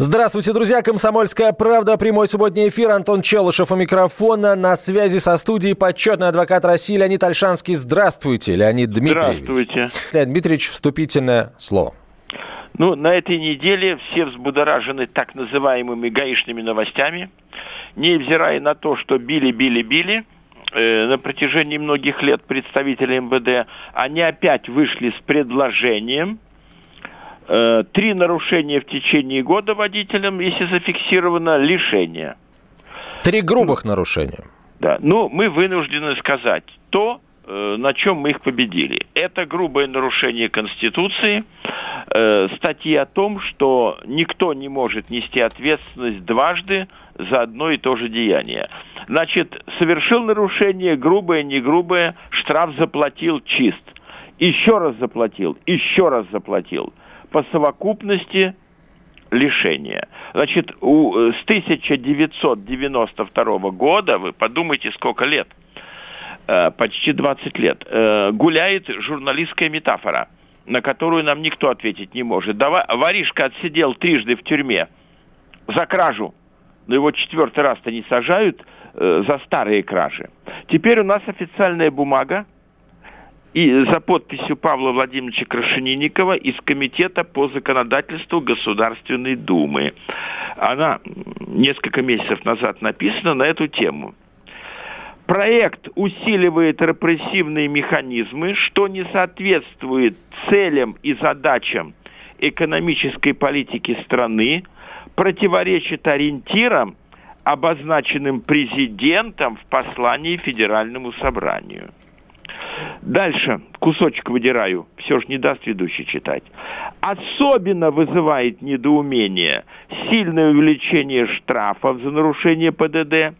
Здравствуйте, друзья. «Комсомольская правда». Прямой субботний эфир. Антон Челышев у микрофона. На связи со студией почетный адвокат России Леонид Ольшанский. Здравствуйте, Леонид Дмитриевич. Здравствуйте. Леонид Дмитриевич, вступительное слово. Ну, на этой неделе все взбудоражены так называемыми гаишными новостями. Невзирая на то, что били, на протяжении многих лет представители МВД, они опять вышли с предложением. 3 нарушения в течение года водителям, если зафиксировано лишение. 3 грубых нарушения. Да, мы вынуждены сказать то, на чем мы их победили. Это грубое нарушение Конституции, статьи о том, что никто не может нести ответственность дважды за одно и то же деяние. Значит, совершил нарушение, грубое, не грубое, штраф заплатил, чист. Еще раз заплатил. По совокупности лишения. Значит, с 1992 года, вы подумайте, сколько лет, почти 20 лет, гуляет журналистская метафора, на которую нам никто ответить не может. Воришка отсидел трижды в тюрьме за кражу, но его 4-й раз-то не сажают за старые кражи. Теперь у нас официальная бумага, и за подписью Павла Владимировича Крашенинникова из Комитета по законодательству Государственной Думы. Она несколько месяцев назад написана на эту тему. Проект усиливает репрессивные механизмы, что не соответствует целям и задачам экономической политики страны, противоречит ориентирам, обозначенным президентом в послании Федеральному собранию. Дальше кусочек выдираю, все же не даст ведущий читать. Особенно вызывает недоумение сильное увеличение штрафов за нарушение ПДД,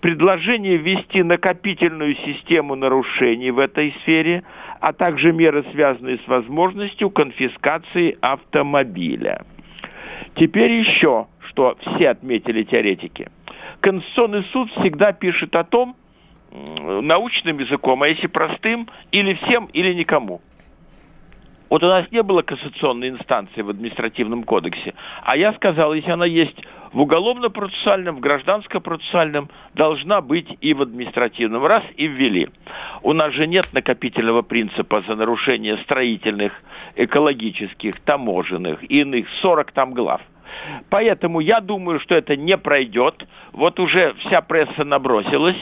предложение ввести накопительную систему нарушений в этой сфере, а также меры, связанные с возможностью конфискации автомобиля. Теперь еще, что все отметили теоретики. Конституционный суд всегда пишет о том, научным языком, а если простым, или всем, или никому. Вот у нас не было кассационной инстанции в административном кодексе, а я сказал, если она есть в уголовно-процессуальном, в гражданско-процессуальном, должна быть и в административном. Раз, и ввели. У нас же нет накопительного принципа за нарушение строительных, экологических, таможенных, иных 40 там глав. Поэтому я думаю, что это не пройдет. Вот уже вся пресса набросилась.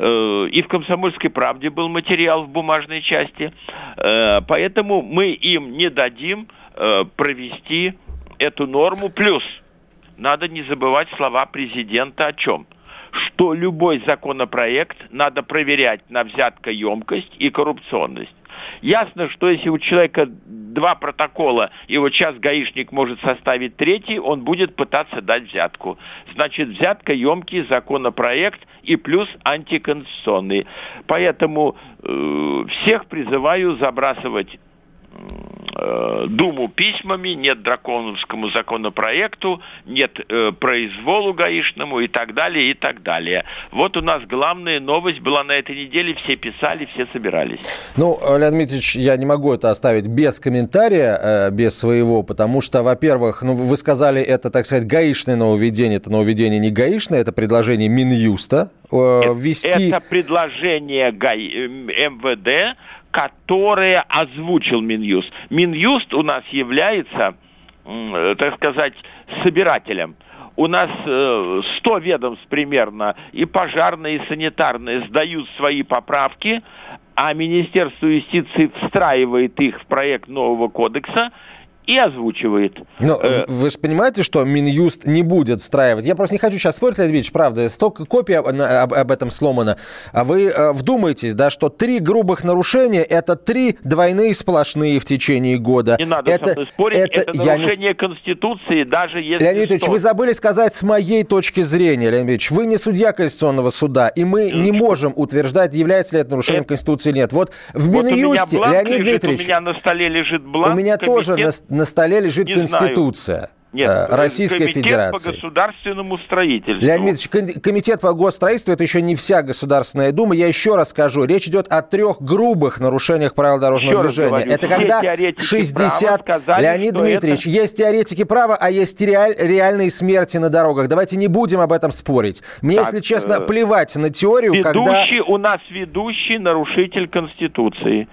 И в «Комсомольской правде» был материал в бумажной части. Поэтому мы им не дадим провести эту норму. Плюс надо не забывать слова президента о чем? Что любой законопроект надо проверять на взяткоемкость и коррупционность. Ясно, что если у человека 2 протокола, и вот сейчас гаишник может составить 3, он будет пытаться дать взятку. Значит, взяткоемкий законопроект и плюс антиконституционный. Поэтому всех призываю забрасывать Думу письмами, нет драконовскому законопроекту, нет произволу гаишному и так далее, и так далее. Вот у нас главная новость была на этой неделе, все писали, все собирались. Леонид Дмитриевич, я не могу это оставить без комментария, без своего, потому что, во-первых, вы сказали, это, так сказать, гаишное нововведение, это нововведение не гаишное, это предложение Минюста ввести... Это предложение МВД, которые озвучил Минюст. Минюст у нас является, так сказать, собирателем. У нас 100 ведомств примерно, и пожарные, и санитарные сдают свои поправки, а Министерство юстиции встраивает их в проект нового кодекса, и озвучивает. Но вы же понимаете, что Минюст не будет встраивать? Я просто не хочу сейчас спорить, Леонид Ильич, правда, столько копий об этом сломано. А вы вдумайтесь, да, что 3 грубых нарушения – это 3 двойные сплошные в течение года. Не надо со мной спорить, это нарушение Конституции, даже если... Леонид Ильич, вы забыли сказать с моей точки зрения, Леонид Ильич, вы не судья Конституционного суда, и мы не можем утверждать, является ли это нарушением Конституции или нет. Вот в Минюсте, Леонид Дмитриевич... У меня на столе лежит бланк. У меня тоже на столе лежит Конституция. Нет, Российской комитет Федерации. По государственному строительству. Леонид Ильич, комитет по госстроительству – это еще не вся Государственная Дума. Я еще раз скажу, речь идет о 3 грубых нарушениях правил дорожного движения. Говорю, это когда 60... Сказали, Леонид Дмитриевич, это... есть теоретики права, а есть реальные смерти на дорогах. Давайте не будем об этом спорить. Мне, так, если честно, плевать на теорию, у нас ведущий нарушитель Конституции.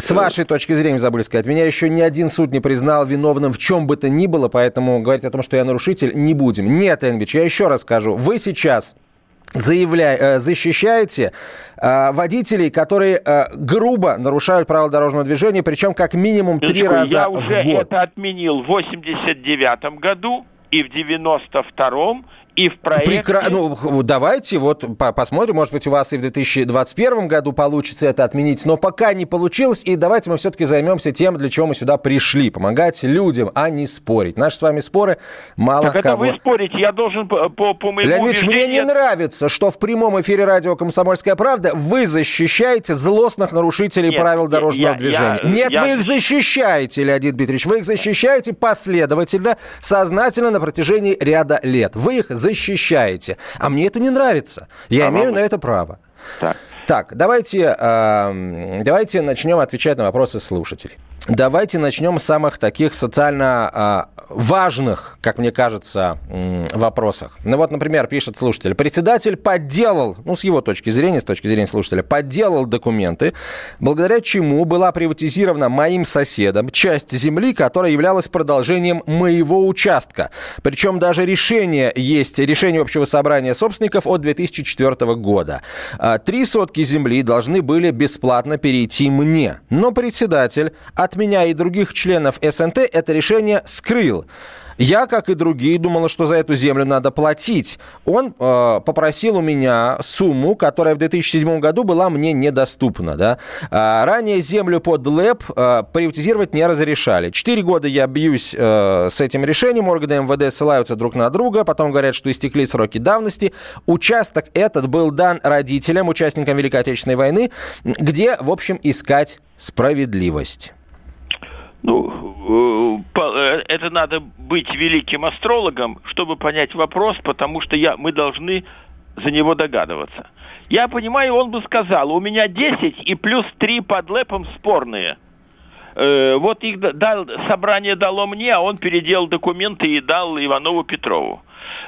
С вашей точки зрения, забыли сказать, меня еще ни один суд не признал виновным в чем бы то ни было, поэтому говорить о том, что я нарушитель, не будем. Нет, Ленбич, я еще раз скажу. Вы сейчас защищаете водителей, которые грубо нарушают правила дорожного движения, причем как минимум 3 раза в год. Я уже это отменил в 89-м году и в 92-м. И в проекте... Ну, давайте вот посмотрим, может быть, у вас и в 2021 году получится это отменить, но пока не получилось, и давайте мы все-таки займемся тем, для чего мы сюда пришли, помогать людям, а не спорить. Наши с вами споры мало так кого... Так это вы спорите, я должен по моему Леонид, убеждению... Мне не нравится, что в прямом эфире радио «Комсомольская правда» вы защищаете злостных нарушителей правил дорожного движения. Вы их защищаете, Леонид Дмитриевич, вы их защищаете последовательно, сознательно на протяжении ряда лет. Вы их защищаете. А мне это не нравится. Я имею на это право. Так, давайте начнем отвечать на вопросы слушателей. Давайте начнем с самых таких социально важных, как мне кажется, вопросов. Ну вот, например, пишет слушатель. Председатель подделал, с его точки зрения, с точки зрения слушателя, подделал документы, благодаря чему была приватизирована моим соседом часть земли, которая являлась продолжением моего участка. Причем даже решение общего собрания собственников от 2004 года. 3 сотки земли должны были бесплатно перейти мне. Но председатель от меня и других членов СНТ это решение скрыл. Я, как и другие, думала, что за эту землю надо платить. Он попросил у меня сумму, которая в 2007 году была мне недоступна. Да? Ранее землю под ЛЭП приватизировать не разрешали. 4 года я бьюсь с этим решением. Органы МВД ссылаются друг на друга. Потом говорят, что истекли сроки давности. Участок этот был дан родителям, участникам Великой Отечественной войны, где, в общем, искать справедливость. Это надо быть великим астрологом, чтобы понять вопрос, потому что мы должны за него догадываться. Я понимаю, он бы сказал, у меня 10 и плюс 3 под ЛЭПом спорные. Вот их собрание дало мне, а он переделал документы и дал Иванову Петрову.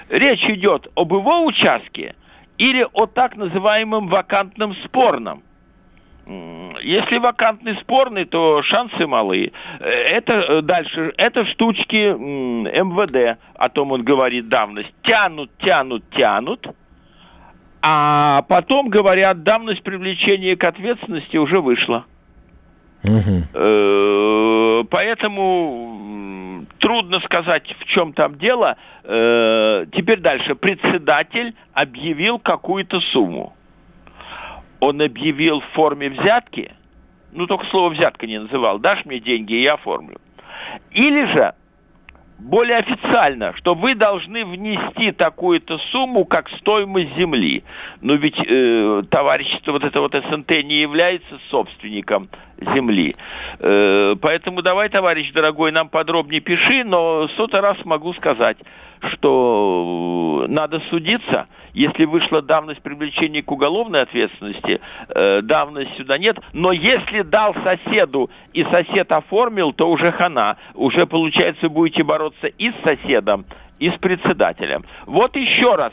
Речь идет об его участке или о так называемом вакантном спорном. Если вакантный спорный, то шансы малы. Это штучки МВД, о том он говорит давность. Тянут. А потом говорят, давность привлечения к ответственности уже вышла. Поэтому трудно сказать, в чем там дело. Теперь дальше. Председатель объявил какую-то сумму. Он объявил в форме взятки, только слово «взятка» не называл, дашь мне деньги, и я оформлю. Или же, более официально, что вы должны внести такую-то сумму, как стоимость земли. Но ведь товарищество, СНТ, не является собственником земли. Поэтому давай, товарищ дорогой, нам подробнее пиши, но сотый раз могу сказать, что надо судиться. Если вышла давность привлечения к уголовной ответственности, давность сюда нет. Но если дал соседу и сосед оформил, то уже хана. Уже, получается, будете бороться и с соседом, и с председателем. Вот еще раз,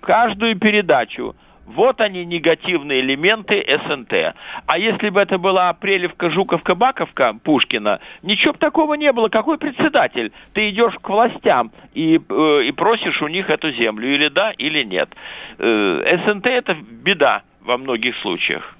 каждую передачу. Вот они, негативные элементы СНТ. А если бы это была Апрелевка, Жуковка, Баковка, Пушкина, ничего бы такого не было. Какой председатель? Ты идешь к властям и просишь у них эту землю. Или да, или нет. СНТ – это беда во многих случаях.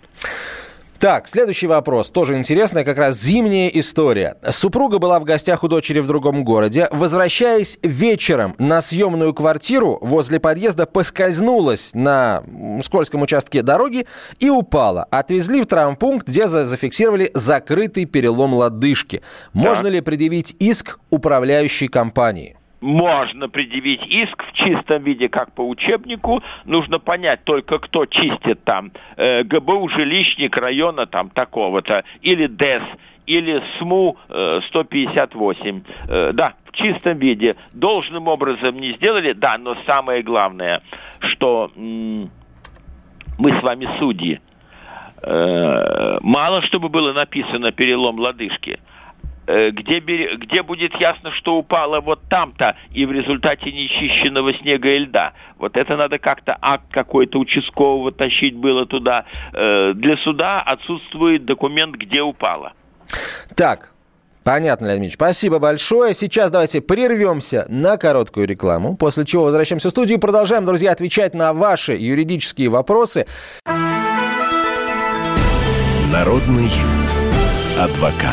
Так, следующий вопрос. Тоже интересная как раз зимняя история. Супруга была в гостях у дочери в другом городе. Возвращаясь вечером на съемную квартиру, возле подъезда поскользнулась на скользком участке дороги и упала. Отвезли в травмпункт, где зафиксировали закрытый перелом лодыжки. Можно ли предъявить иск управляющей компании? Можно предъявить иск в чистом виде, как по учебнику. Нужно понять только, кто чистит там. ГБУ жилищник района там такого-то. Или ДЭС, или СМУ 158. Да, в чистом виде. Должным образом не сделали, да, но самое главное, что мы с вами судьи. Мало чтобы было написано «перелом лодыжки». Где будет ясно, что упало вот там-то, и в результате нечищенного снега и льда. Вот это надо как-то, акт какой-то участкового тащить было туда. Для суда отсутствует документ, где упало. Так, понятно, Леонид Ильич, спасибо большое. Сейчас давайте прервемся на короткую рекламу, после чего возвращаемся в студию и продолжаем, друзья, отвечать на ваши юридические вопросы. Народный адвокат.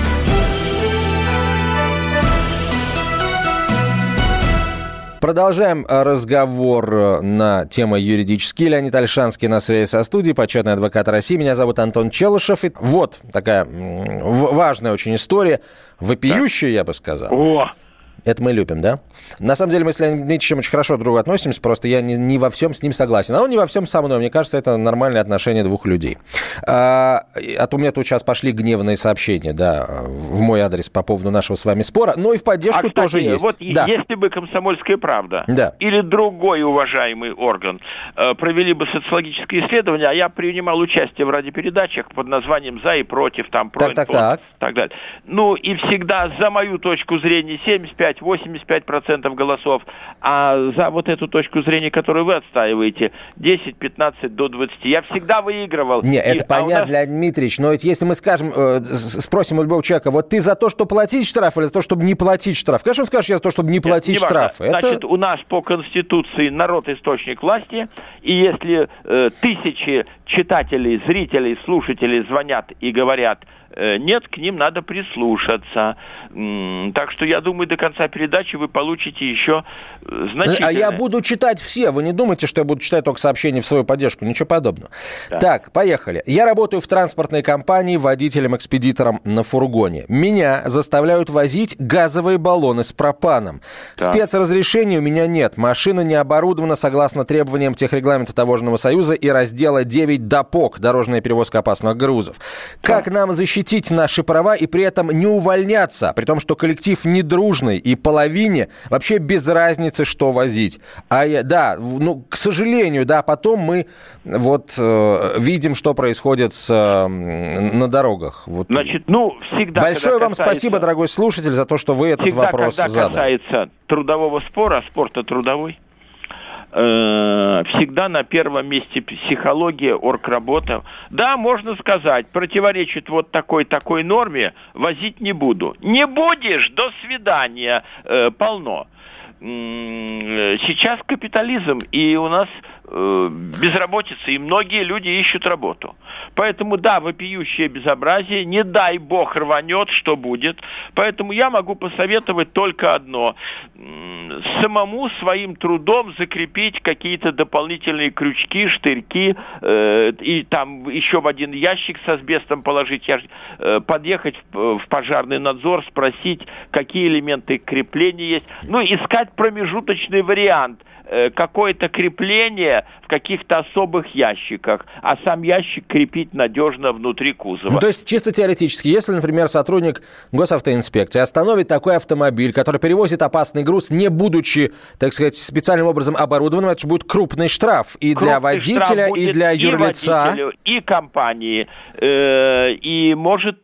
Продолжаем разговор на тему юридические. Леонид Ольшанский на связи со студией, почетный адвокат России. Меня зовут Антон Челышев. И вот такая важная очень история, вопиющая, я бы сказал. О! Это мы любим, да? На самом деле мы с Леонидом Дмитриевичем очень хорошо друг к другу относимся, просто я не во всем с ним согласен. А он не во всем со мной. Мне кажется, это нормальное отношение двух людей. А то у меня тут сейчас пошли гневные сообщения, да, в мой адрес по поводу нашего с вами спора. Но и в поддержку кстати, тоже есть. Вот да. Если бы «Комсомольская правда» да. или другой уважаемый орган провели бы социологические исследования, а я принимал участие в радиопередачах под названием «За и против», там, «Про», так далее. Ну и всегда за мою точку зрения 75-85% голосов, а за вот эту точку зрения, которую вы отстаиваете, 10, 15 до 20. Я всегда выигрывал. Нет, это понятно, Леонид Дмитриевич, но ведь если мы скажем, спросим у любого человека, вот ты за то, что платить штраф или за то, чтобы не платить штраф? Конечно, он скажет, я за то, чтобы не платить штраф. Значит, у нас по Конституции народ источник власти, и если тысячи читателей, зрителей, слушателей звонят и говорят, нет, к ним надо прислушаться. Так что, я думаю, до конца передачи вы получите еще значительное. А я буду читать все. Вы не думайте, что я буду читать только сообщения в свою поддержку. Ничего подобного. Да. Так, поехали. Я работаю в транспортной компании водителем-экспедитором на фургоне. Меня заставляют возить газовые баллоны с пропаном. Да. Спецразрешения у меня нет. Машина не оборудована согласно требованиям техрегламента Таможенного союза и раздела 9 ДАПОК, дорожная перевозка опасных грузов. Как нам защитить наши права и при этом не увольняться, при том, что коллектив недружный и половине вообще без разницы, что возить. К сожалению, да, потом мы вот видим, что происходит на дорогах. Вот. Значит, всегда. Большое вам спасибо, дорогой слушатель, за то, что вы этот вопрос задали. Всегда, когда касается трудового спора, спорта трудовой, всегда на первом месте психология, оргработа. Да, можно сказать, противоречит вот такой норме, возить не буду. Не будешь, до свидания, полно. Сейчас капитализм, и у нас безработица, и многие люди ищут работу. Поэтому, да, вопиющее безобразие, не дай бог рванет, что будет. Поэтому я могу посоветовать только одно. Самому своим трудом закрепить какие-то дополнительные крючки, штырьки, и там еще в один ящик с асбестом положить, подъехать в пожарный надзор, спросить, какие элементы крепления есть. Искать промежуточный вариант. какое-то крепление в каких-то особых ящиках, а сам ящик крепить надежно внутри кузова. Ну, то есть чисто теоретически, если, например, сотрудник госавтоинспекции остановит такой автомобиль, который перевозит опасный груз, не будучи, так сказать, специальным образом оборудованным, это будет крупный штраф и крупный для водителя, и для юрлица. И водителю, и компании. И может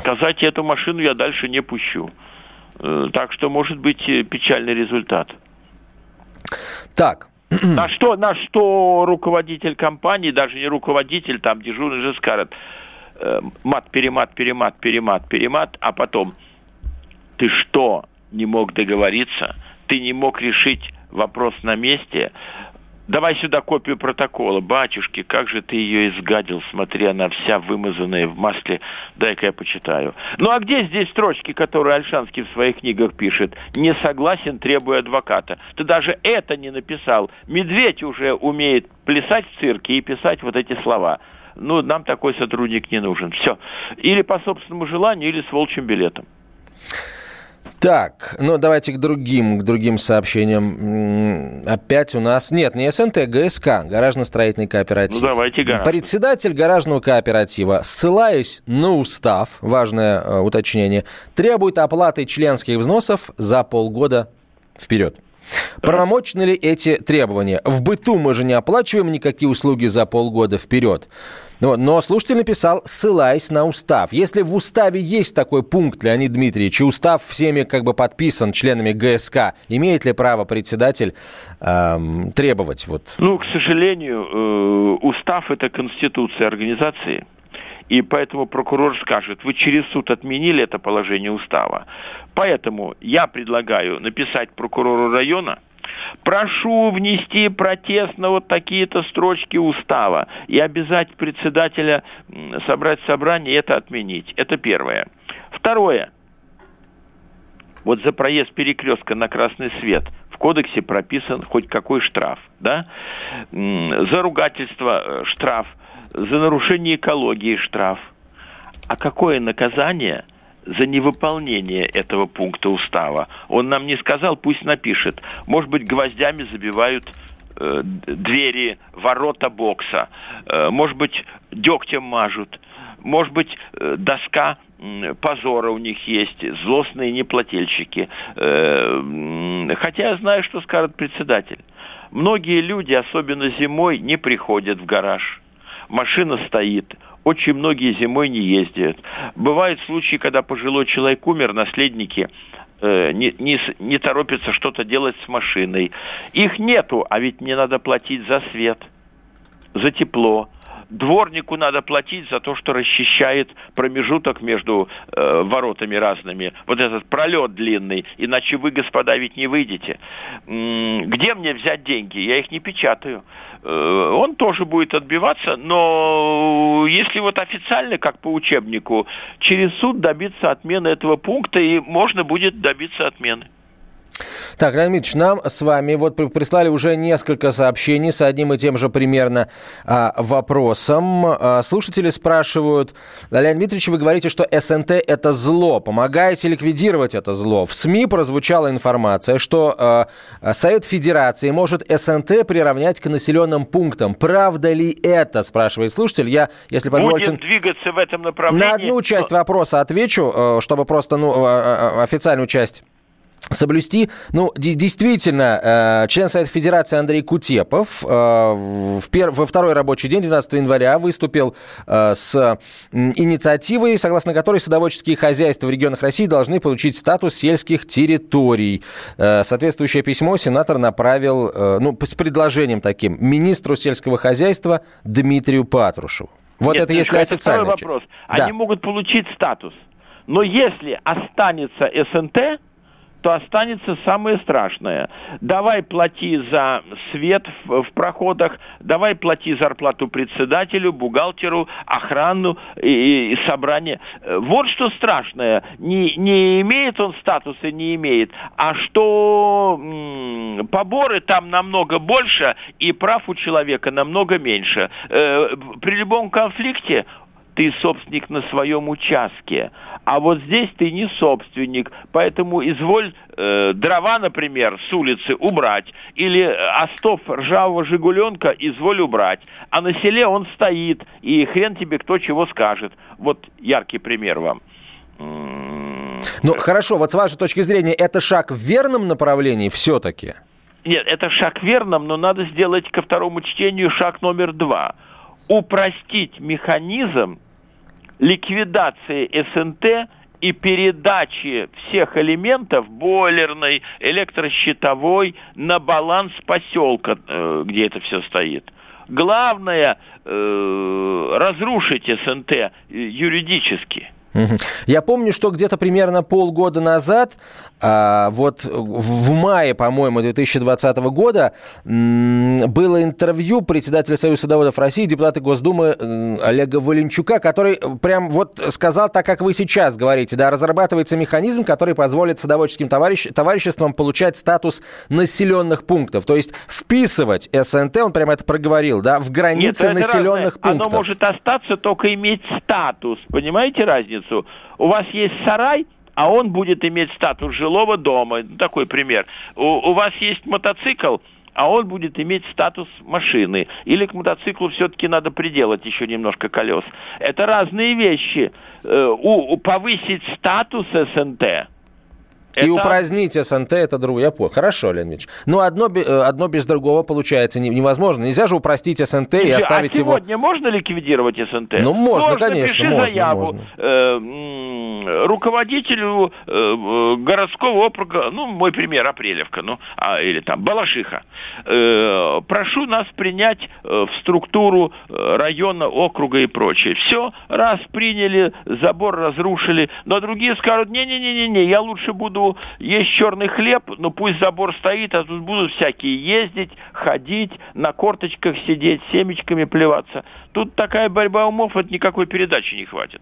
сказать, эту машину я дальше не пущу. Так что может быть печальный результат. Так. На что руководитель компании, даже не руководитель, там дежурный же скажет: мат, перемат, а потом: ты что, не мог договориться? Ты не мог решить вопрос на месте? Давай сюда копию протокола. Батюшки, как же ты ее изгадил. Смотри, она вся вымазанная в масле. Дай-ка я почитаю. Ну а где здесь строчки, которые Ольшанский в своих книгах пишет? Не согласен, требую адвоката. Ты даже это не написал. Медведь уже умеет плясать в цирке и писать вот эти слова. Ну, нам такой сотрудник не нужен. Все. Или по собственному желанию, или с волчьим билетом. Так, ну давайте к другим сообщениям. Опять у нас... Нет, не СНТ, ГСК, гаражно-строительный кооператив. Ну давайте гараж. Председатель гаражного кооператива, ссылаясь на устав, важное уточнение, требует оплаты членских взносов за полгода вперед. Правомочны ли эти требования? В быту мы же не оплачиваем никакие услуги за полгода вперед. Но слушатель написал, ссылаясь на устав. Если в уставе есть такой пункт, Леонид Дмитриевич, и устав всеми как бы подписан членами ГСК, имеет ли право председатель требовать? Вот? Ну, к сожалению, устав – это конституция организации. И поэтому прокурор скажет, вы через суд отменили это положение устава. Поэтому я предлагаю написать прокурору района: прошу внести протест на вот такие-то строчки устава и обязать председателя собрать собрание и это отменить. Это первое. Второе. Вот за проезд перекрестка на красный свет в кодексе прописан хоть какой штраф, да? За ругательство штраф. За нарушение экологии штраф. А какое наказание за невыполнение этого пункта устава? Он нам не сказал, пусть напишет. Может быть, гвоздями забивают двери, ворота бокса. Может быть, дегтем мажут. Может быть, доска позора у них есть. Злостные неплательщики. Хотя я знаю, что скажет председатель. Многие люди, особенно зимой, не приходят в гараж. Машина стоит. Очень многие зимой не ездят. Бывают случаи, когда пожилой человек умер, наследники не торопятся что-то делать с машиной. Их нету, а ведь мне надо платить за свет, за тепло. Дворнику надо платить за то, что расчищает промежуток между воротами разными. Вот этот пролет длинный, иначе вы, господа, ведь не выйдете. Где мне взять деньги? Я их не печатаю. Он тоже будет отбиваться, но если вот официально, как по учебнику, через суд добиться отмены этого пункта, и можно будет добиться отмены. Так, Леонид Ильич, нам с вами вот прислали уже несколько сообщений с одним и тем же примерно вопросом. Слушатели спрашивают: Леонид Дмитриевич, вы говорите, что СНТ – это зло. Помогаете ликвидировать это зло? В СМИ прозвучала информация, что Совет Федерации может СНТ приравнять к населенным пунктам. Правда ли это, спрашивает слушатель. Я, если позволите, двигаться в этом направлении. На одну часть вопроса отвечу, чтобы просто официальную часть соблюсти. Ну, действительно, член Совета Федерации Андрей Кутепов во второй рабочий день, 12 января, выступил с инициативой, согласно которой садоводческие хозяйства в регионах России должны получить статус сельских территорий. Соответствующее письмо сенатор направил с предложением таким министру сельского хозяйства Дмитрию Патрушеву. Вот. Нет, это если официально. Второй вопрос. Да. Они могут получить статус, но если останется СНТ, то останется самое страшное. Давай плати за свет в проходах, давай плати зарплату председателю, бухгалтеру, охрану и собрание. Вот что страшное. Не имеет он статуса, не имеет. А что поборы там намного больше и прав у человека намного меньше. При любом конфликте ты собственник на своем участке, а вот здесь ты не собственник, поэтому изволь дрова, например, с улицы убрать, или остов ржавого «Жигуленка» изволь убрать, а на селе он стоит, и хрен тебе кто чего скажет. Вот яркий пример вам. Ну, хорошо, вот с вашей точки зрения, это шаг в верном направлении все-таки? Нет, это шаг в верном, но надо сделать ко второму чтению шаг номер 2. Упростить механизм ликвидации СНТ и передачи всех элементов бойлерной, электрощитовой на баланс поселка, где это все стоит. Главное, разрушить СНТ юридически. Я помню, что где-то примерно полгода назад, вот в мае, по-моему, 2020 года, было интервью председателя Союза садоводов России, депутата Госдумы Олега Валенчука, который прям вот сказал так, как вы сейчас говорите, да, разрабатывается механизм, который позволит садоводческим товариществам получать статус населенных пунктов, то есть вписывать СНТ, он прямо это проговорил, да, в границы населенных пунктов. Оно может остаться, только иметь статус, понимаете разницу? У вас есть сарай, а он будет иметь статус жилого дома. Такой пример. У вас есть мотоцикл, а он будет иметь статус машины. Или к мотоциклу все-таки надо приделать еще немножко колес. Это разные вещи. Повысить статус СНТ. И упразднить СНТ, это другое. Я понял. Хорошо, Леонид Ильич. Но одно без другого получается невозможно. Нельзя же упростить СНТ и оставить его... А сегодня можно ликвидировать СНТ? Ну, можно, конечно, можно. Пиши заяву руководителю городского округа, ну, мой пример, Апрелевка, ну, или там Балашиха. Прошу нас принять в структуру района, округа и прочее. Все, раз приняли, забор разрушили, но другие скажут, не-не-не, я лучше буду есть черный хлеб, но пусть забор стоит, а тут будут всякие ездить, ходить, на корточках сидеть, семечками плеваться. Тут такая борьба умов, это никакой передачи не хватит.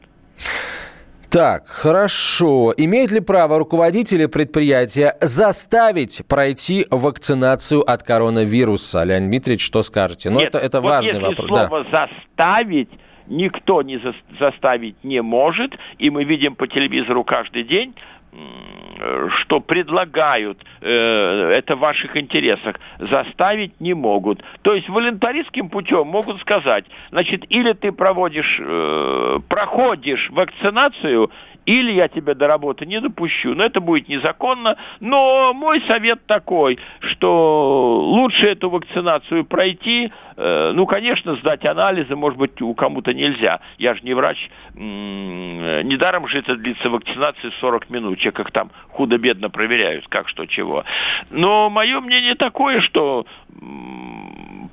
Так, хорошо. Имеет ли право руководители предприятия заставить пройти вакцинацию от коронавируса? Леонид Дмитриевич, что скажете? Но нет, это вот важный вопрос. Слово да. «заставить» никто не заставить не может, и мы видим по телевизору каждый день, что предлагают, это в ваших интересах, заставить не могут. То есть волонтаристским путем могут сказать, значит, или ты проходишь вакцинацию, или я тебя до работы не допущу. Но это будет незаконно. Но мой совет такой, что лучше эту вакцинацию пройти, ну, конечно, сдать анализы, может быть, у кому-то нельзя. Я же не врач. Недаром же это длится вакцинация 40 минут. Человек как там худо-бедно проверяют, как, что, чего. Но мое мнение такое, что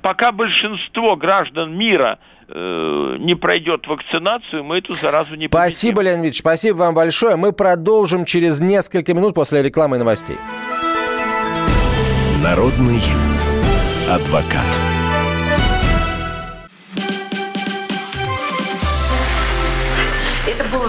пока большинство граждан мира не пройдет вакцинацию, мы эту заразу не победим. Спасибо, Леонид Ильич, спасибо вам большое. Мы продолжим через несколько минут после рекламы и новостей. Народный адвокат. Это было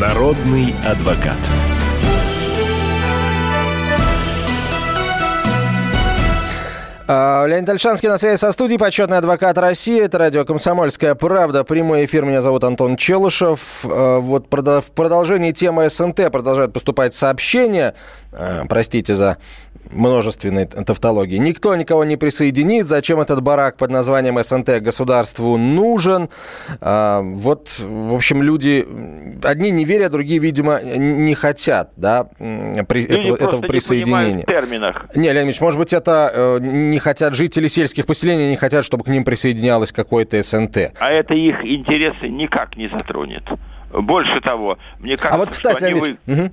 Народный адвокат. Леонид Ольшанский на связи со студией, почетный адвокат России, это радио «Комсомольская правда», прямой эфир, меня зовут Антон Челышев. Вот в продолжении темы СНТ продолжают поступать сообщения, простите за множественные тавтологии. Никто никого не присоединит, зачем этот барак под названием СНТ государству нужен? Вот, в общем, люди, одни не верят, другие, видимо, не хотят, да, этого присоединения. Люди просто не понимают в терминах. Не, Леонид Ильич, может быть, это... не хотят жители сельских поселений, не хотят, чтобы к ним присоединялось какое-то СНТ. А это их интересы никак не затронет. Больше того, мне кажется, вот, кстати, что они...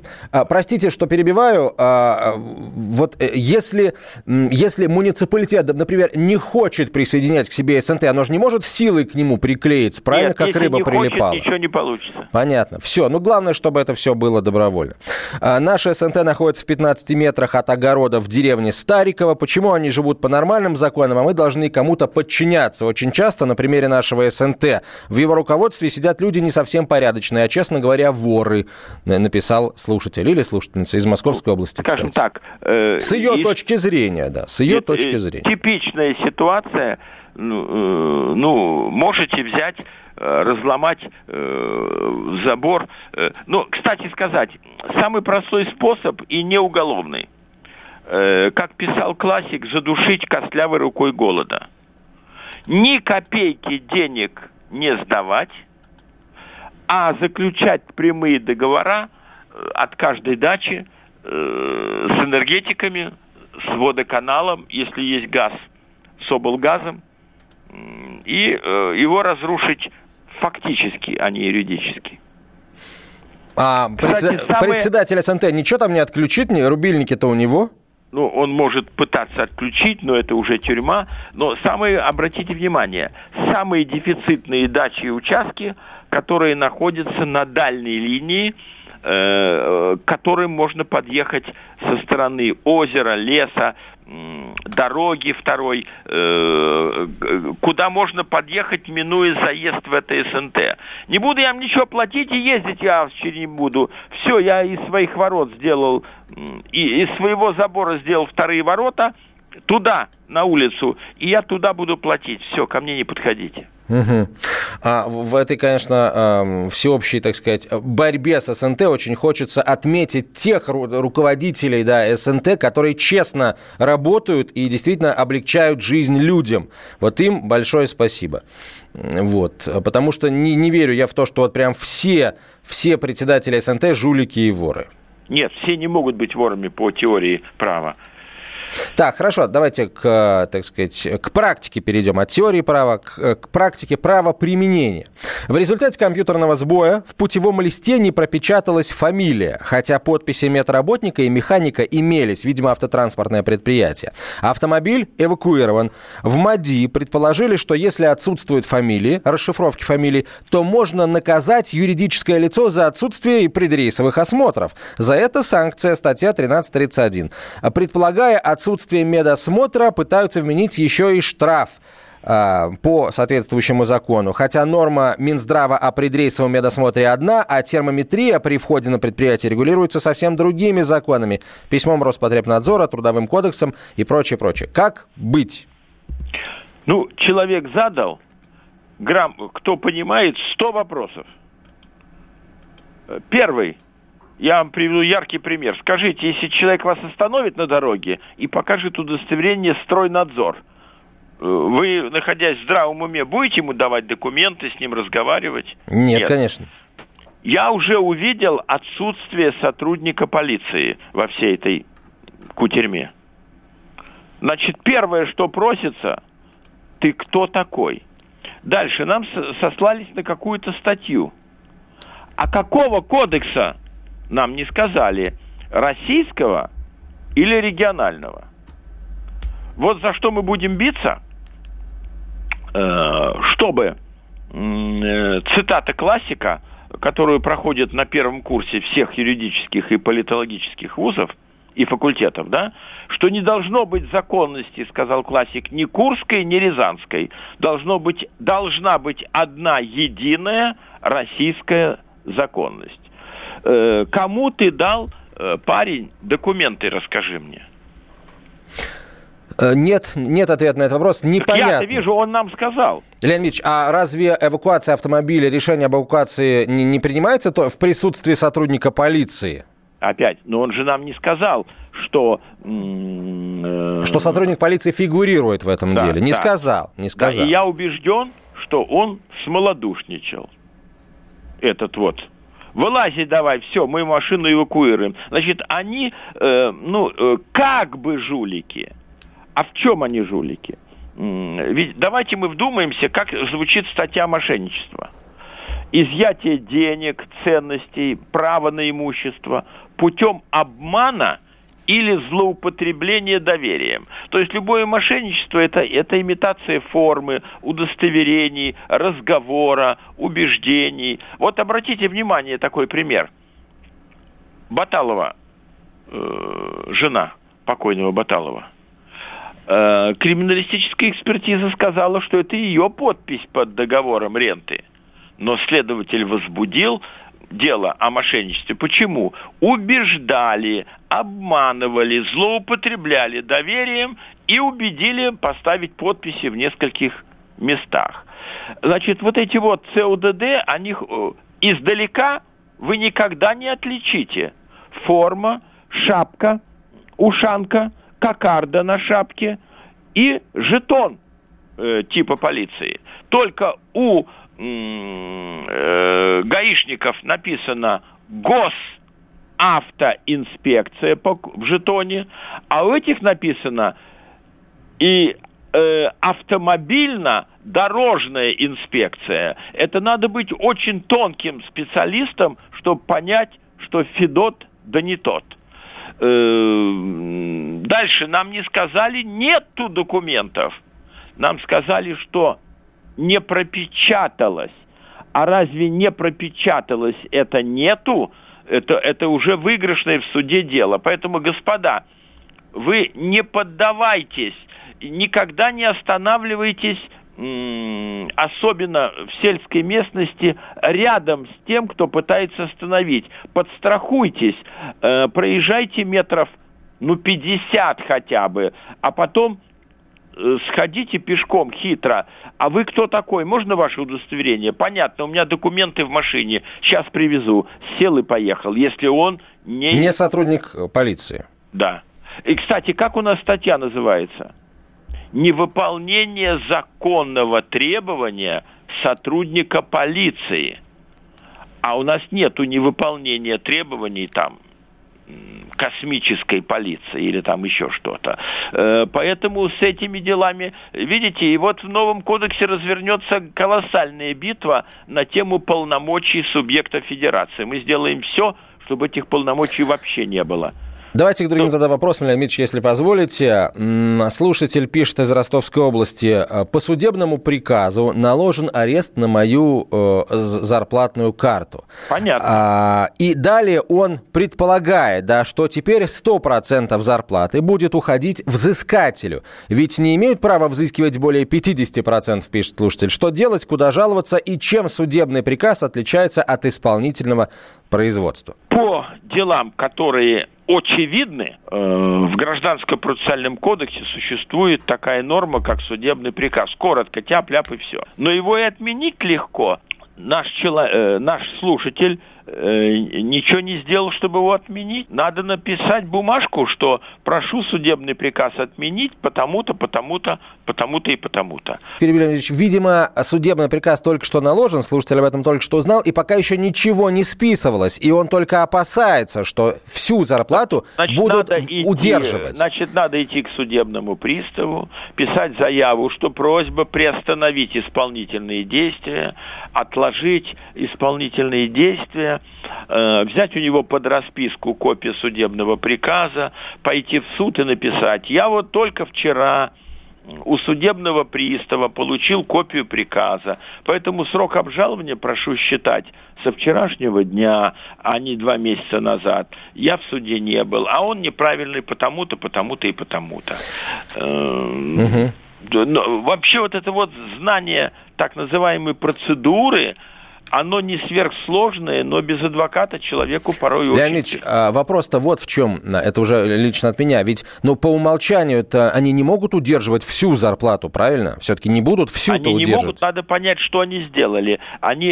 Простите, что перебиваю. Вот если муниципалитет, например, не хочет присоединять к себе СНТ, оно же не может силой к нему приклеиться, правильно? Нет, как рыба не прилипала. Хочет, ничего не получится. Понятно. Все. Ну, главное, чтобы это все было добровольно. Наше СНТ находится в 15 метрах от огорода в деревне Стариково. Почему они живут по нормальным законам, а мы должны кому-то подчиняться? Очень часто на примере нашего СНТ в его руководстве сидят люди не совсем порядочные, а, честно говоря, воры, написал слушатель или слушательница из Московской области, скажем так. С ее точки зрения, да, с ее точки зрения. Типичная ситуация, ну, можете взять, разломать забор. Ну, кстати сказать, самый простой способ и не уголовный. Как писал классик, задушить костлявой рукой голода. Ни копейки денег не сдавать, а заключать прямые договора от каждой дачи с энергетиками, с водоканалом, если есть газ, с облгазом, и его разрушить фактически, а не юридически. А председатель СНТ ничего там не отключит? Рубильники-то у него? Ну, он может пытаться отключить, но это уже тюрьма. Но самые, обратите внимание, самые дефицитные дачи и участки, которые находятся на дальней линии, к которым можно подъехать со стороны озера, леса, дороги второй, куда можно подъехать, минуя заезд в это СНТ. Не буду я вам ничего платить, и ездить я вообще не буду. Все, я из своих ворот сделал, и из своего забора сделал вторые ворота, туда, на улицу, и я туда буду платить. Все, ко мне не подходите. Угу. А в этой, конечно, всеобщей, так сказать, борьбе с СНТ очень хочется отметить тех руководителей, да, СНТ, которые честно работают и действительно облегчают жизнь людям. Вот им большое спасибо. Вот. Потому что не верю я в то, что вот прям все председатели СНТ жулики и воры. Нет, все не могут быть ворами по теории права. Так, хорошо, давайте к практике перейдем. От теории права к практике правоприменения. В результате компьютерного сбоя в путевом листе не пропечаталась фамилия, хотя подписи медработника и механика имелись, видимо, автотранспортное предприятие. Автомобиль эвакуирован. В МАДИ предположили, что если отсутствуют фамилии, расшифровки фамилий, то можно наказать юридическое лицо за отсутствие и предрейсовых осмотров. За это санкция, статья 13.31. Предполагая отсутствие медосмотра, пытаются вменить еще и штраф по соответствующему закону. Хотя норма Минздрава о предрейсовом медосмотре одна, а термометрия при входе на предприятие регулируется совсем другими законами. Письмом Роспотребнадзора, Трудовым кодексом и прочее. Как быть? Ну, человек задал, кто понимает, 100 вопросов. Первый. Я вам приведу яркий пример. Скажите, если человек вас остановит на дороге и покажет удостоверение «Стройнадзор», вы, находясь в здравом уме, будете ему давать документы, с ним разговаривать? Нет, конечно. Я уже увидел отсутствие сотрудника полиции во всей этой кутерьме. Значит, первое, что просится, ты кто такой? Дальше нам сослались на какую-то статью. А какого кодекса? Нам не сказали, российского или регионального. Вот за что мы будем биться, чтобы, цитата классика, которую проходят на первом курсе всех юридических и политологических вузов и факультетов, да, что не должно быть законности, сказал классик, ни курской, ни рязанской. Должна быть одна единая российская законность. Кому ты дал, парень, документы, расскажи мне. Нет ответа на этот вопрос. Непонятно. Я-то вижу, он нам сказал. Леонид Ильич, а разве эвакуация автомобиля, решение об эвакуации не принимается в присутствии сотрудника полиции? Опять, но он же нам не сказал, что... Что сотрудник полиции фигурирует в этом деле. Не сказал. Да, и я убежден, что он смолодушничал. Этот вот... Вылази давай, все, мы машину эвакуируем. Значит, они, как бы жулики. А в чем они жулики? Ведь давайте мы вдумаемся, как звучит статья мошенничества. изъятие денег, ценностей, права на имущество путем обмана или злоупотребление доверием. То есть любое мошенничество – это имитация формы, удостоверений, разговора, убеждений. Вот обратите внимание, такой пример. Баталова, жена покойного Баталова, криминалистическая экспертиза сказала, что это ее подпись под договором ренты. Но следователь возбудил дело о мошенничестве. Почему? Убеждали, обманывали, злоупотребляли доверием и убедили поставить подписи в нескольких местах. Значит, вот эти вот СОДД, о них издалека вы никогда не отличите. Форма, шапка, ушанка, кокарда на шапке и жетон типа полиции. Только у гаишников написано госавтоинспекция в жетоне, а у этих написано и автомобильно-дорожная инспекция. Это надо быть очень тонким специалистом, чтобы понять, что Федот да не тот. Дальше нам не сказали, нету документов. Нам сказали, что не пропечаталось. А разве не пропечаталось это нету? Это уже выигрышное в суде дело. Поэтому, господа, вы не поддавайтесь, никогда не останавливайтесь, особенно в сельской местности, рядом с тем, кто пытается остановить. Подстрахуйтесь, проезжайте метров, 50 хотя бы, а потом сходите пешком хитро. А вы кто такой? Можно ваше удостоверение? Понятно, у меня документы в машине. Сейчас привезу. Сел и поехал. Если он не сотрудник полиции. Да. И, кстати, как у нас статья называется? Невыполнение законного требования сотрудника полиции. А у нас нету невыполнения требований там космической полиции или там еще что-то. Поэтому с этими делами, видите, и вот в новом кодексе развернется колоссальная битва на тему полномочий субъекта федерации. Мы сделаем все, чтобы этих полномочий вообще не было. Давайте к другим тогда вопросам, Леонид Ильич, если позволите. Слушатель пишет из Ростовской области. По судебному приказу наложен арест на мою зарплатную карту. Понятно. И далее он предполагает, да, что теперь 100% зарплаты будет уходить взыскателю. Ведь не имеют права взыскивать более 50%, пишет слушатель. Что делать, куда жаловаться и чем судебный приказ отличается от исполнительного производства? По делам, которые очевидны, в Гражданско-процессуальном кодексе существует такая норма, как судебный приказ. Коротко, тяп-ляп и все. Но его и отменить легко. Наш слушатель ничего не сделал, чтобы его отменить. Надо написать бумажку, что прошу судебный приказ отменить потому-то, потому-то, потому-то и потому-то. Перебил Ильич, видимо, судебный приказ только что наложен, слушатель об этом только что узнал, и пока еще ничего не списывалось, и он только опасается, что всю зарплату будут удерживать. Значит, надо идти к судебному приставу, писать заяву, что просьба приостановить исполнительные действия, отложить исполнительные действия, взять у него под расписку копию судебного приказа, пойти в суд и написать: «Я вот только вчера у судебного пристава получил копию приказа, поэтому срок обжалования прошу считать со вчерашнего дня, а не 2 месяца назад. Я в суде не был, а он неправильный потому-то, потому-то и потому-то». Вообще вот это вот знание так называемой процедуры, оно не сверхсложное, но без адвоката человеку порой очень... Леонид Ильич, вопрос-то вот в чем, это уже лично от меня, ведь по умолчанию-то они не могут удерживать всю зарплату, правильно? Все-таки не будут всю-то удерживать. Они не могут, надо понять, что они сделали. Они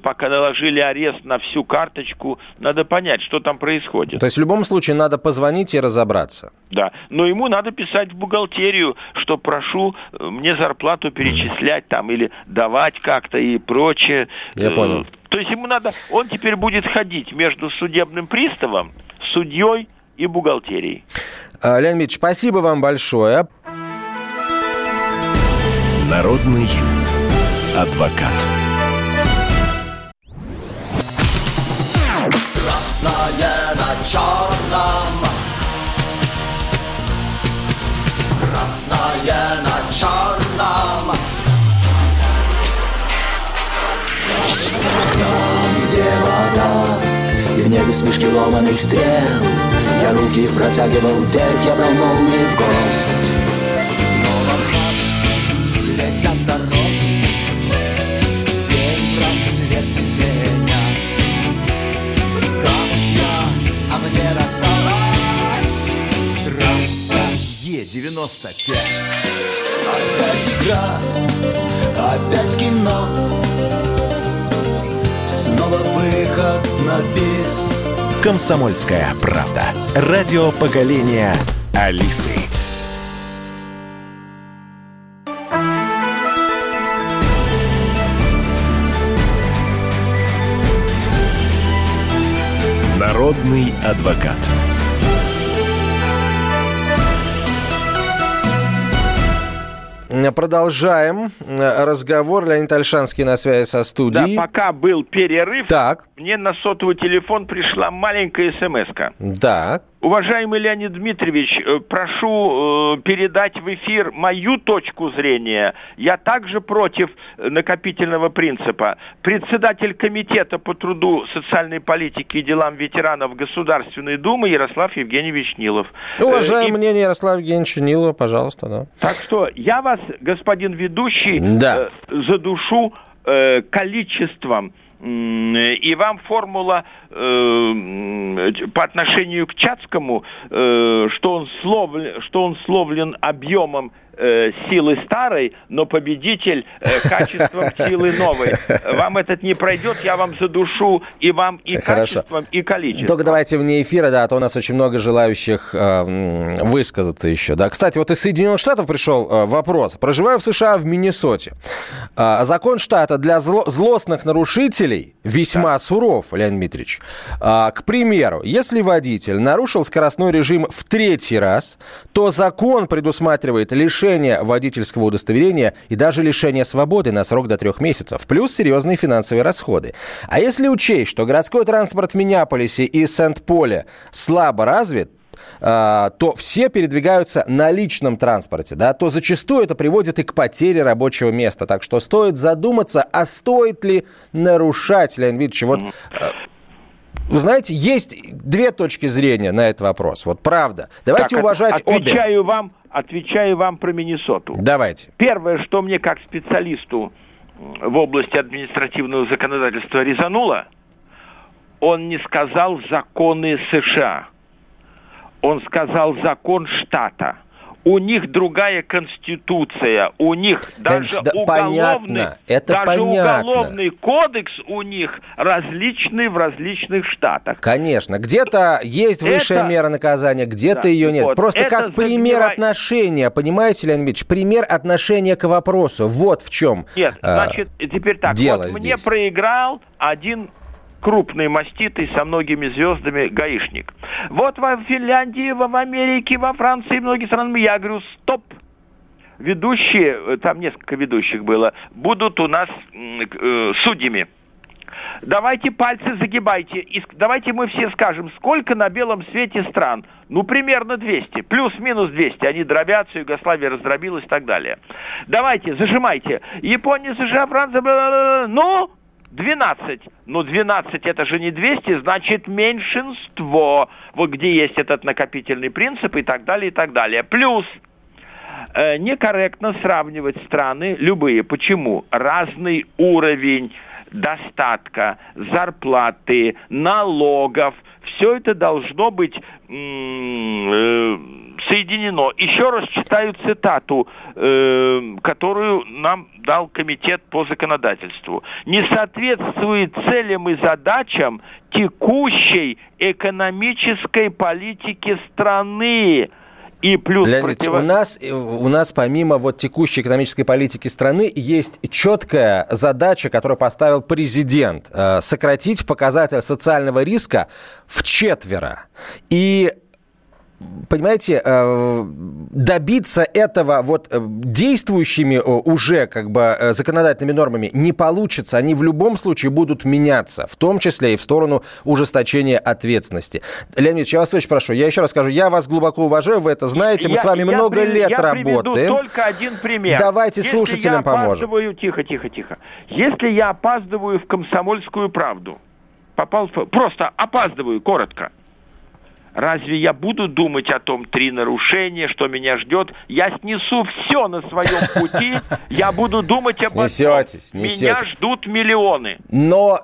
пока наложили арест на всю карточку, надо понять, что там происходит. То есть в любом случае надо позвонить и разобраться. Да, но ему надо писать в бухгалтерию, что прошу мне зарплату перечислять там или давать как-то и прочее. Я понял. То есть ему надо... Он теперь будет ходить между судебным приставом, судьей и бухгалтерией. Леонид Ильич, спасибо вам большое. Народный адвокат. черном, красное на черном. Там, где вода, и в небе смешки ломаных стрел, я руки протягивал вверх, я брал молнии в гость. Снова в ночь летят дороги, день рассвет менять. Как я, а мне рассталась трасса Е-95. Опять игра, опять кино, снова выход на бис. «Комсомольская правда». Радио поколения Алисы. Народный адвокат. Продолжаем разговор. Леонид Ольшанский на связи со студией. Да, пока был перерыв, так, мне на сотовый телефон пришла маленькая смс-ка. Да. Уважаемый Леонид Дмитриевич, прошу передать в эфир мою точку зрения. Я также против накопительного принципа. Председатель комитета по труду, социальной политике и делам ветеранов Государственной Думы Ярослав Евгеньевич Нилов. Уважаемое мнение Ярослава Евгеньевича Нилова, пожалуйста. Да. Так что я вас, господин ведущий, да, задушу количеством. И вам формула по отношению к Чацкому, что он словлен объемом силы старой, но победитель качеством силы новой. Вам этот не пройдет, я вам задушу и вам, и качеством, хорошо, и количеством. Только давайте вне эфира, да, а то у нас очень много желающих высказаться еще. Да. Кстати, вот из Соединенных Штатов пришел вопрос. Проживаю в США, в Миннесоте. Закон штата для злостных нарушителей весьма суров, Леонид Дмитриевич. К примеру, если водитель нарушил скоростной режим в 3-й раз, то закон предусматривает лишение водительского удостоверения и даже лишение свободы на срок до 3 месяцев, плюс серьезные финансовые расходы. А если учесть, что городской транспорт в Миннеаполисе и Сент-Поле слабо развит, то все передвигаются на личном транспорте, да, то зачастую это приводит и к потере рабочего места. Так что стоит задуматься, а стоит ли нарушать, Леонид Ильич, вот... Вы знаете, есть 2 точки зрения на этот вопрос. Вот правда. Давайте так, уважать отвечаю обе. Отвечаю вам про Миннесоту. Давайте. Первое, что мне как специалисту в области административного законодательства резануло, он не сказал законы США. Он сказал закон штата. У них другая конституция, у них даже, да, уголовный кодекс у них различный в различных штатах. Конечно, где-то есть высшая мера наказания, где-то ее нет. Вот. Просто это как пример отношения, понимаете, Леонид Ильич, пример отношения к вопросу. Вот в чем дело. Нет, значит, теперь так, вот здесь. Мне проиграл один... крупный, маститый, со многими звездами гаишник. Вот во Финляндии, в Америке, во Франции, многие страны. Я говорю, стоп. Ведущие, там несколько ведущих было, будут у нас судьями. Давайте пальцы загибайте. И давайте мы все скажем, сколько на белом свете стран. Ну, примерно 200. Плюс-минус 200. Они дробятся, Югославия раздробилась и так далее. Давайте, зажимайте. Япония, США, Франция, ну... 12. Но 12 это же не 200, значит меньшинство, вот где есть этот накопительный принцип и так далее, и так далее. Плюс некорректно сравнивать страны любые. Почему? Разный уровень достатка, зарплаты, налогов. Все это должно быть соединено. Еще раз читаю цитату, которую нам дал комитет по законодательству. Не соответствует целям и задачам текущей экономической политики страны. И плюс Леонид, у нас помимо вот текущей экономической политики страны есть четкая задача, которую поставил президент. Сократить показатель социального риска в 4. И понимаете, добиться этого вот действующими уже как бы законодательными нормами не получится. Они в любом случае будут меняться, в том числе и в сторону ужесточения ответственности. Леонид Ильич, я вас очень прошу, я еще раз скажу, я вас глубоко уважаю, вы это знаете, мы с вами много лет работаем. Я приведу только один пример. Давайте слушателям поможем. Тихо. Если я опаздываю в «Комсомольскую правду», просто опаздываю, коротко, разве я буду думать о том, 3 нарушения, что меня ждет? Я снесу все на своем пути, я буду думать об этом. Снесете. Меня ждут миллионы. Но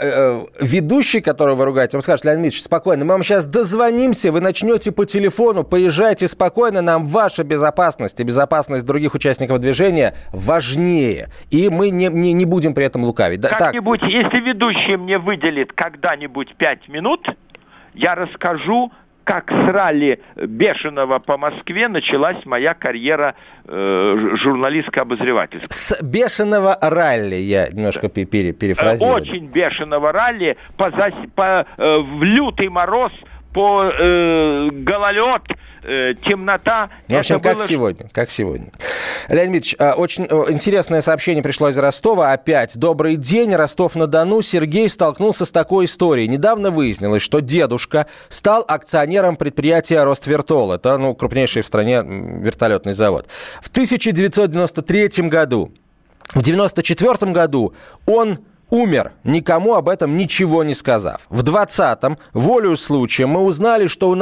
ведущий, которого вы ругаете, он скажет: Леонид Ильич, спокойно, мы вам сейчас дозвонимся, вы начнете по телефону, поезжайте спокойно, нам ваша безопасность и безопасность других участников движения важнее. И мы не будем при этом лукавить. Как-нибудь, если ведущий мне выделит когда-нибудь 5 минут, я расскажу, как с ралли бешеного по Москве началась моя карьера журналистско-обозревательская. С бешеного ралли, я немножко перефразирую. Очень бешеного ралли, в лютый мороз, гололед, темнота. В общем, это как сегодня. Леонид Ильич, очень интересное сообщение пришло из Ростова. Опять. Добрый день. Ростов-на-Дону. Сергей столкнулся с такой историей. Недавно выяснилось, что дедушка стал акционером предприятия «Роствертол». Это, крупнейший в стране вертолетный завод. В 1993 году, в 1994 году он умер, никому об этом ничего не сказав. В 20-м, волею случая, мы узнали, что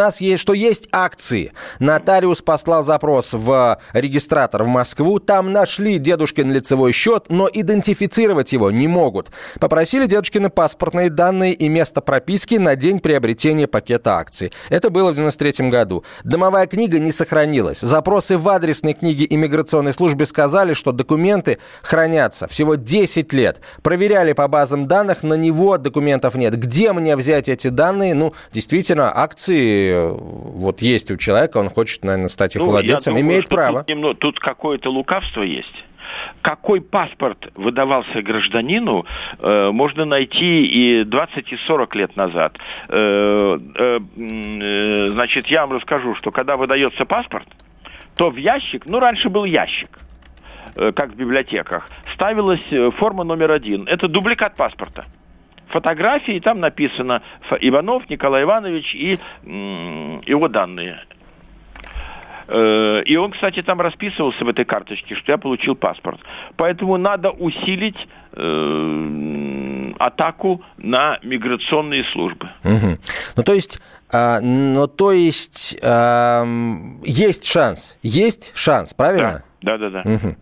есть акции. Нотариус послал запрос в регистратор в Москву. Там нашли дедушкин лицевой счет, но идентифицировать его не могут. Попросили дедушкины паспортные данные и место прописки на день приобретения пакета акций. Это было в 93-м году. Домовая книга не сохранилась. Запросы в адресной книге иммиграционной службы сказали, что документы хранятся всего 10 лет. Проверяли по базам данных, на него документов нет. Где мне взять эти данные? Действительно, акции вот есть у человека, он хочет, наверное, стать их владельцем, имеет право. Тут какое-то лукавство есть. Какой паспорт выдавался гражданину, можно найти и 20, и 40 лет назад. Значит, я вам расскажу, что когда выдается паспорт, то в ящик, раньше был ящик, как в библиотеках, ставилась форма номер 1. Это дубликат паспорта. Фотографии, там написано Иванов Николай Иванович и его данные. И он, кстати, там расписывался в этой карточке, что я получил паспорт. Поэтому надо усилить атаку на миграционные службы. Угу. То есть есть шанс, правильно? Да. Угу.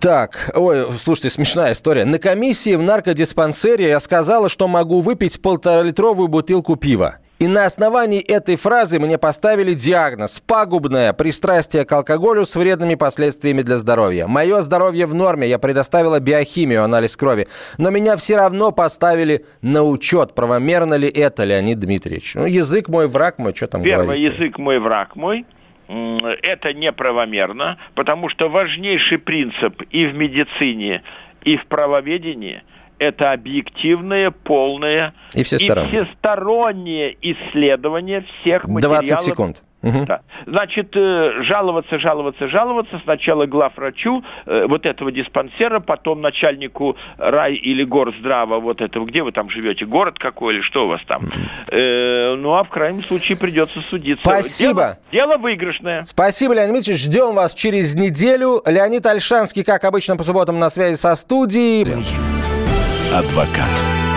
Так, слушайте, смешная история. На комиссии в наркодиспансере я сказала, что могу выпить 1,5-литровую бутылку пива. И на основании этой фразы мне поставили диагноз: пагубное пристрастие к алкоголю с вредными последствиями для здоровья. Мое здоровье в норме, я предоставила биохимию, анализ крови. Но меня все равно поставили на учет. Правомерно ли это, Леонид Дмитриевич? Язык мой враг мой, что там говорить? Первый язык мой враг мой. Это неправомерно, потому что важнейший принцип и в медицине, и в правоведении – это объективное, полное и всестороннее исследование всех материалов. 20 секунд. Угу. Да. Значит, жаловаться. Сначала главврачу вот этого диспансера, потом начальнику рай- или горздрава вот этого, где вы там живете, город какой или что у вас там. В крайнем случае придется судиться. Спасибо. Дело выигрышное. Спасибо, Леонид Дмитриевич. Ждем вас через неделю. Леонид Ольшанский, как обычно, по субботам на связи со студией. Адвокат.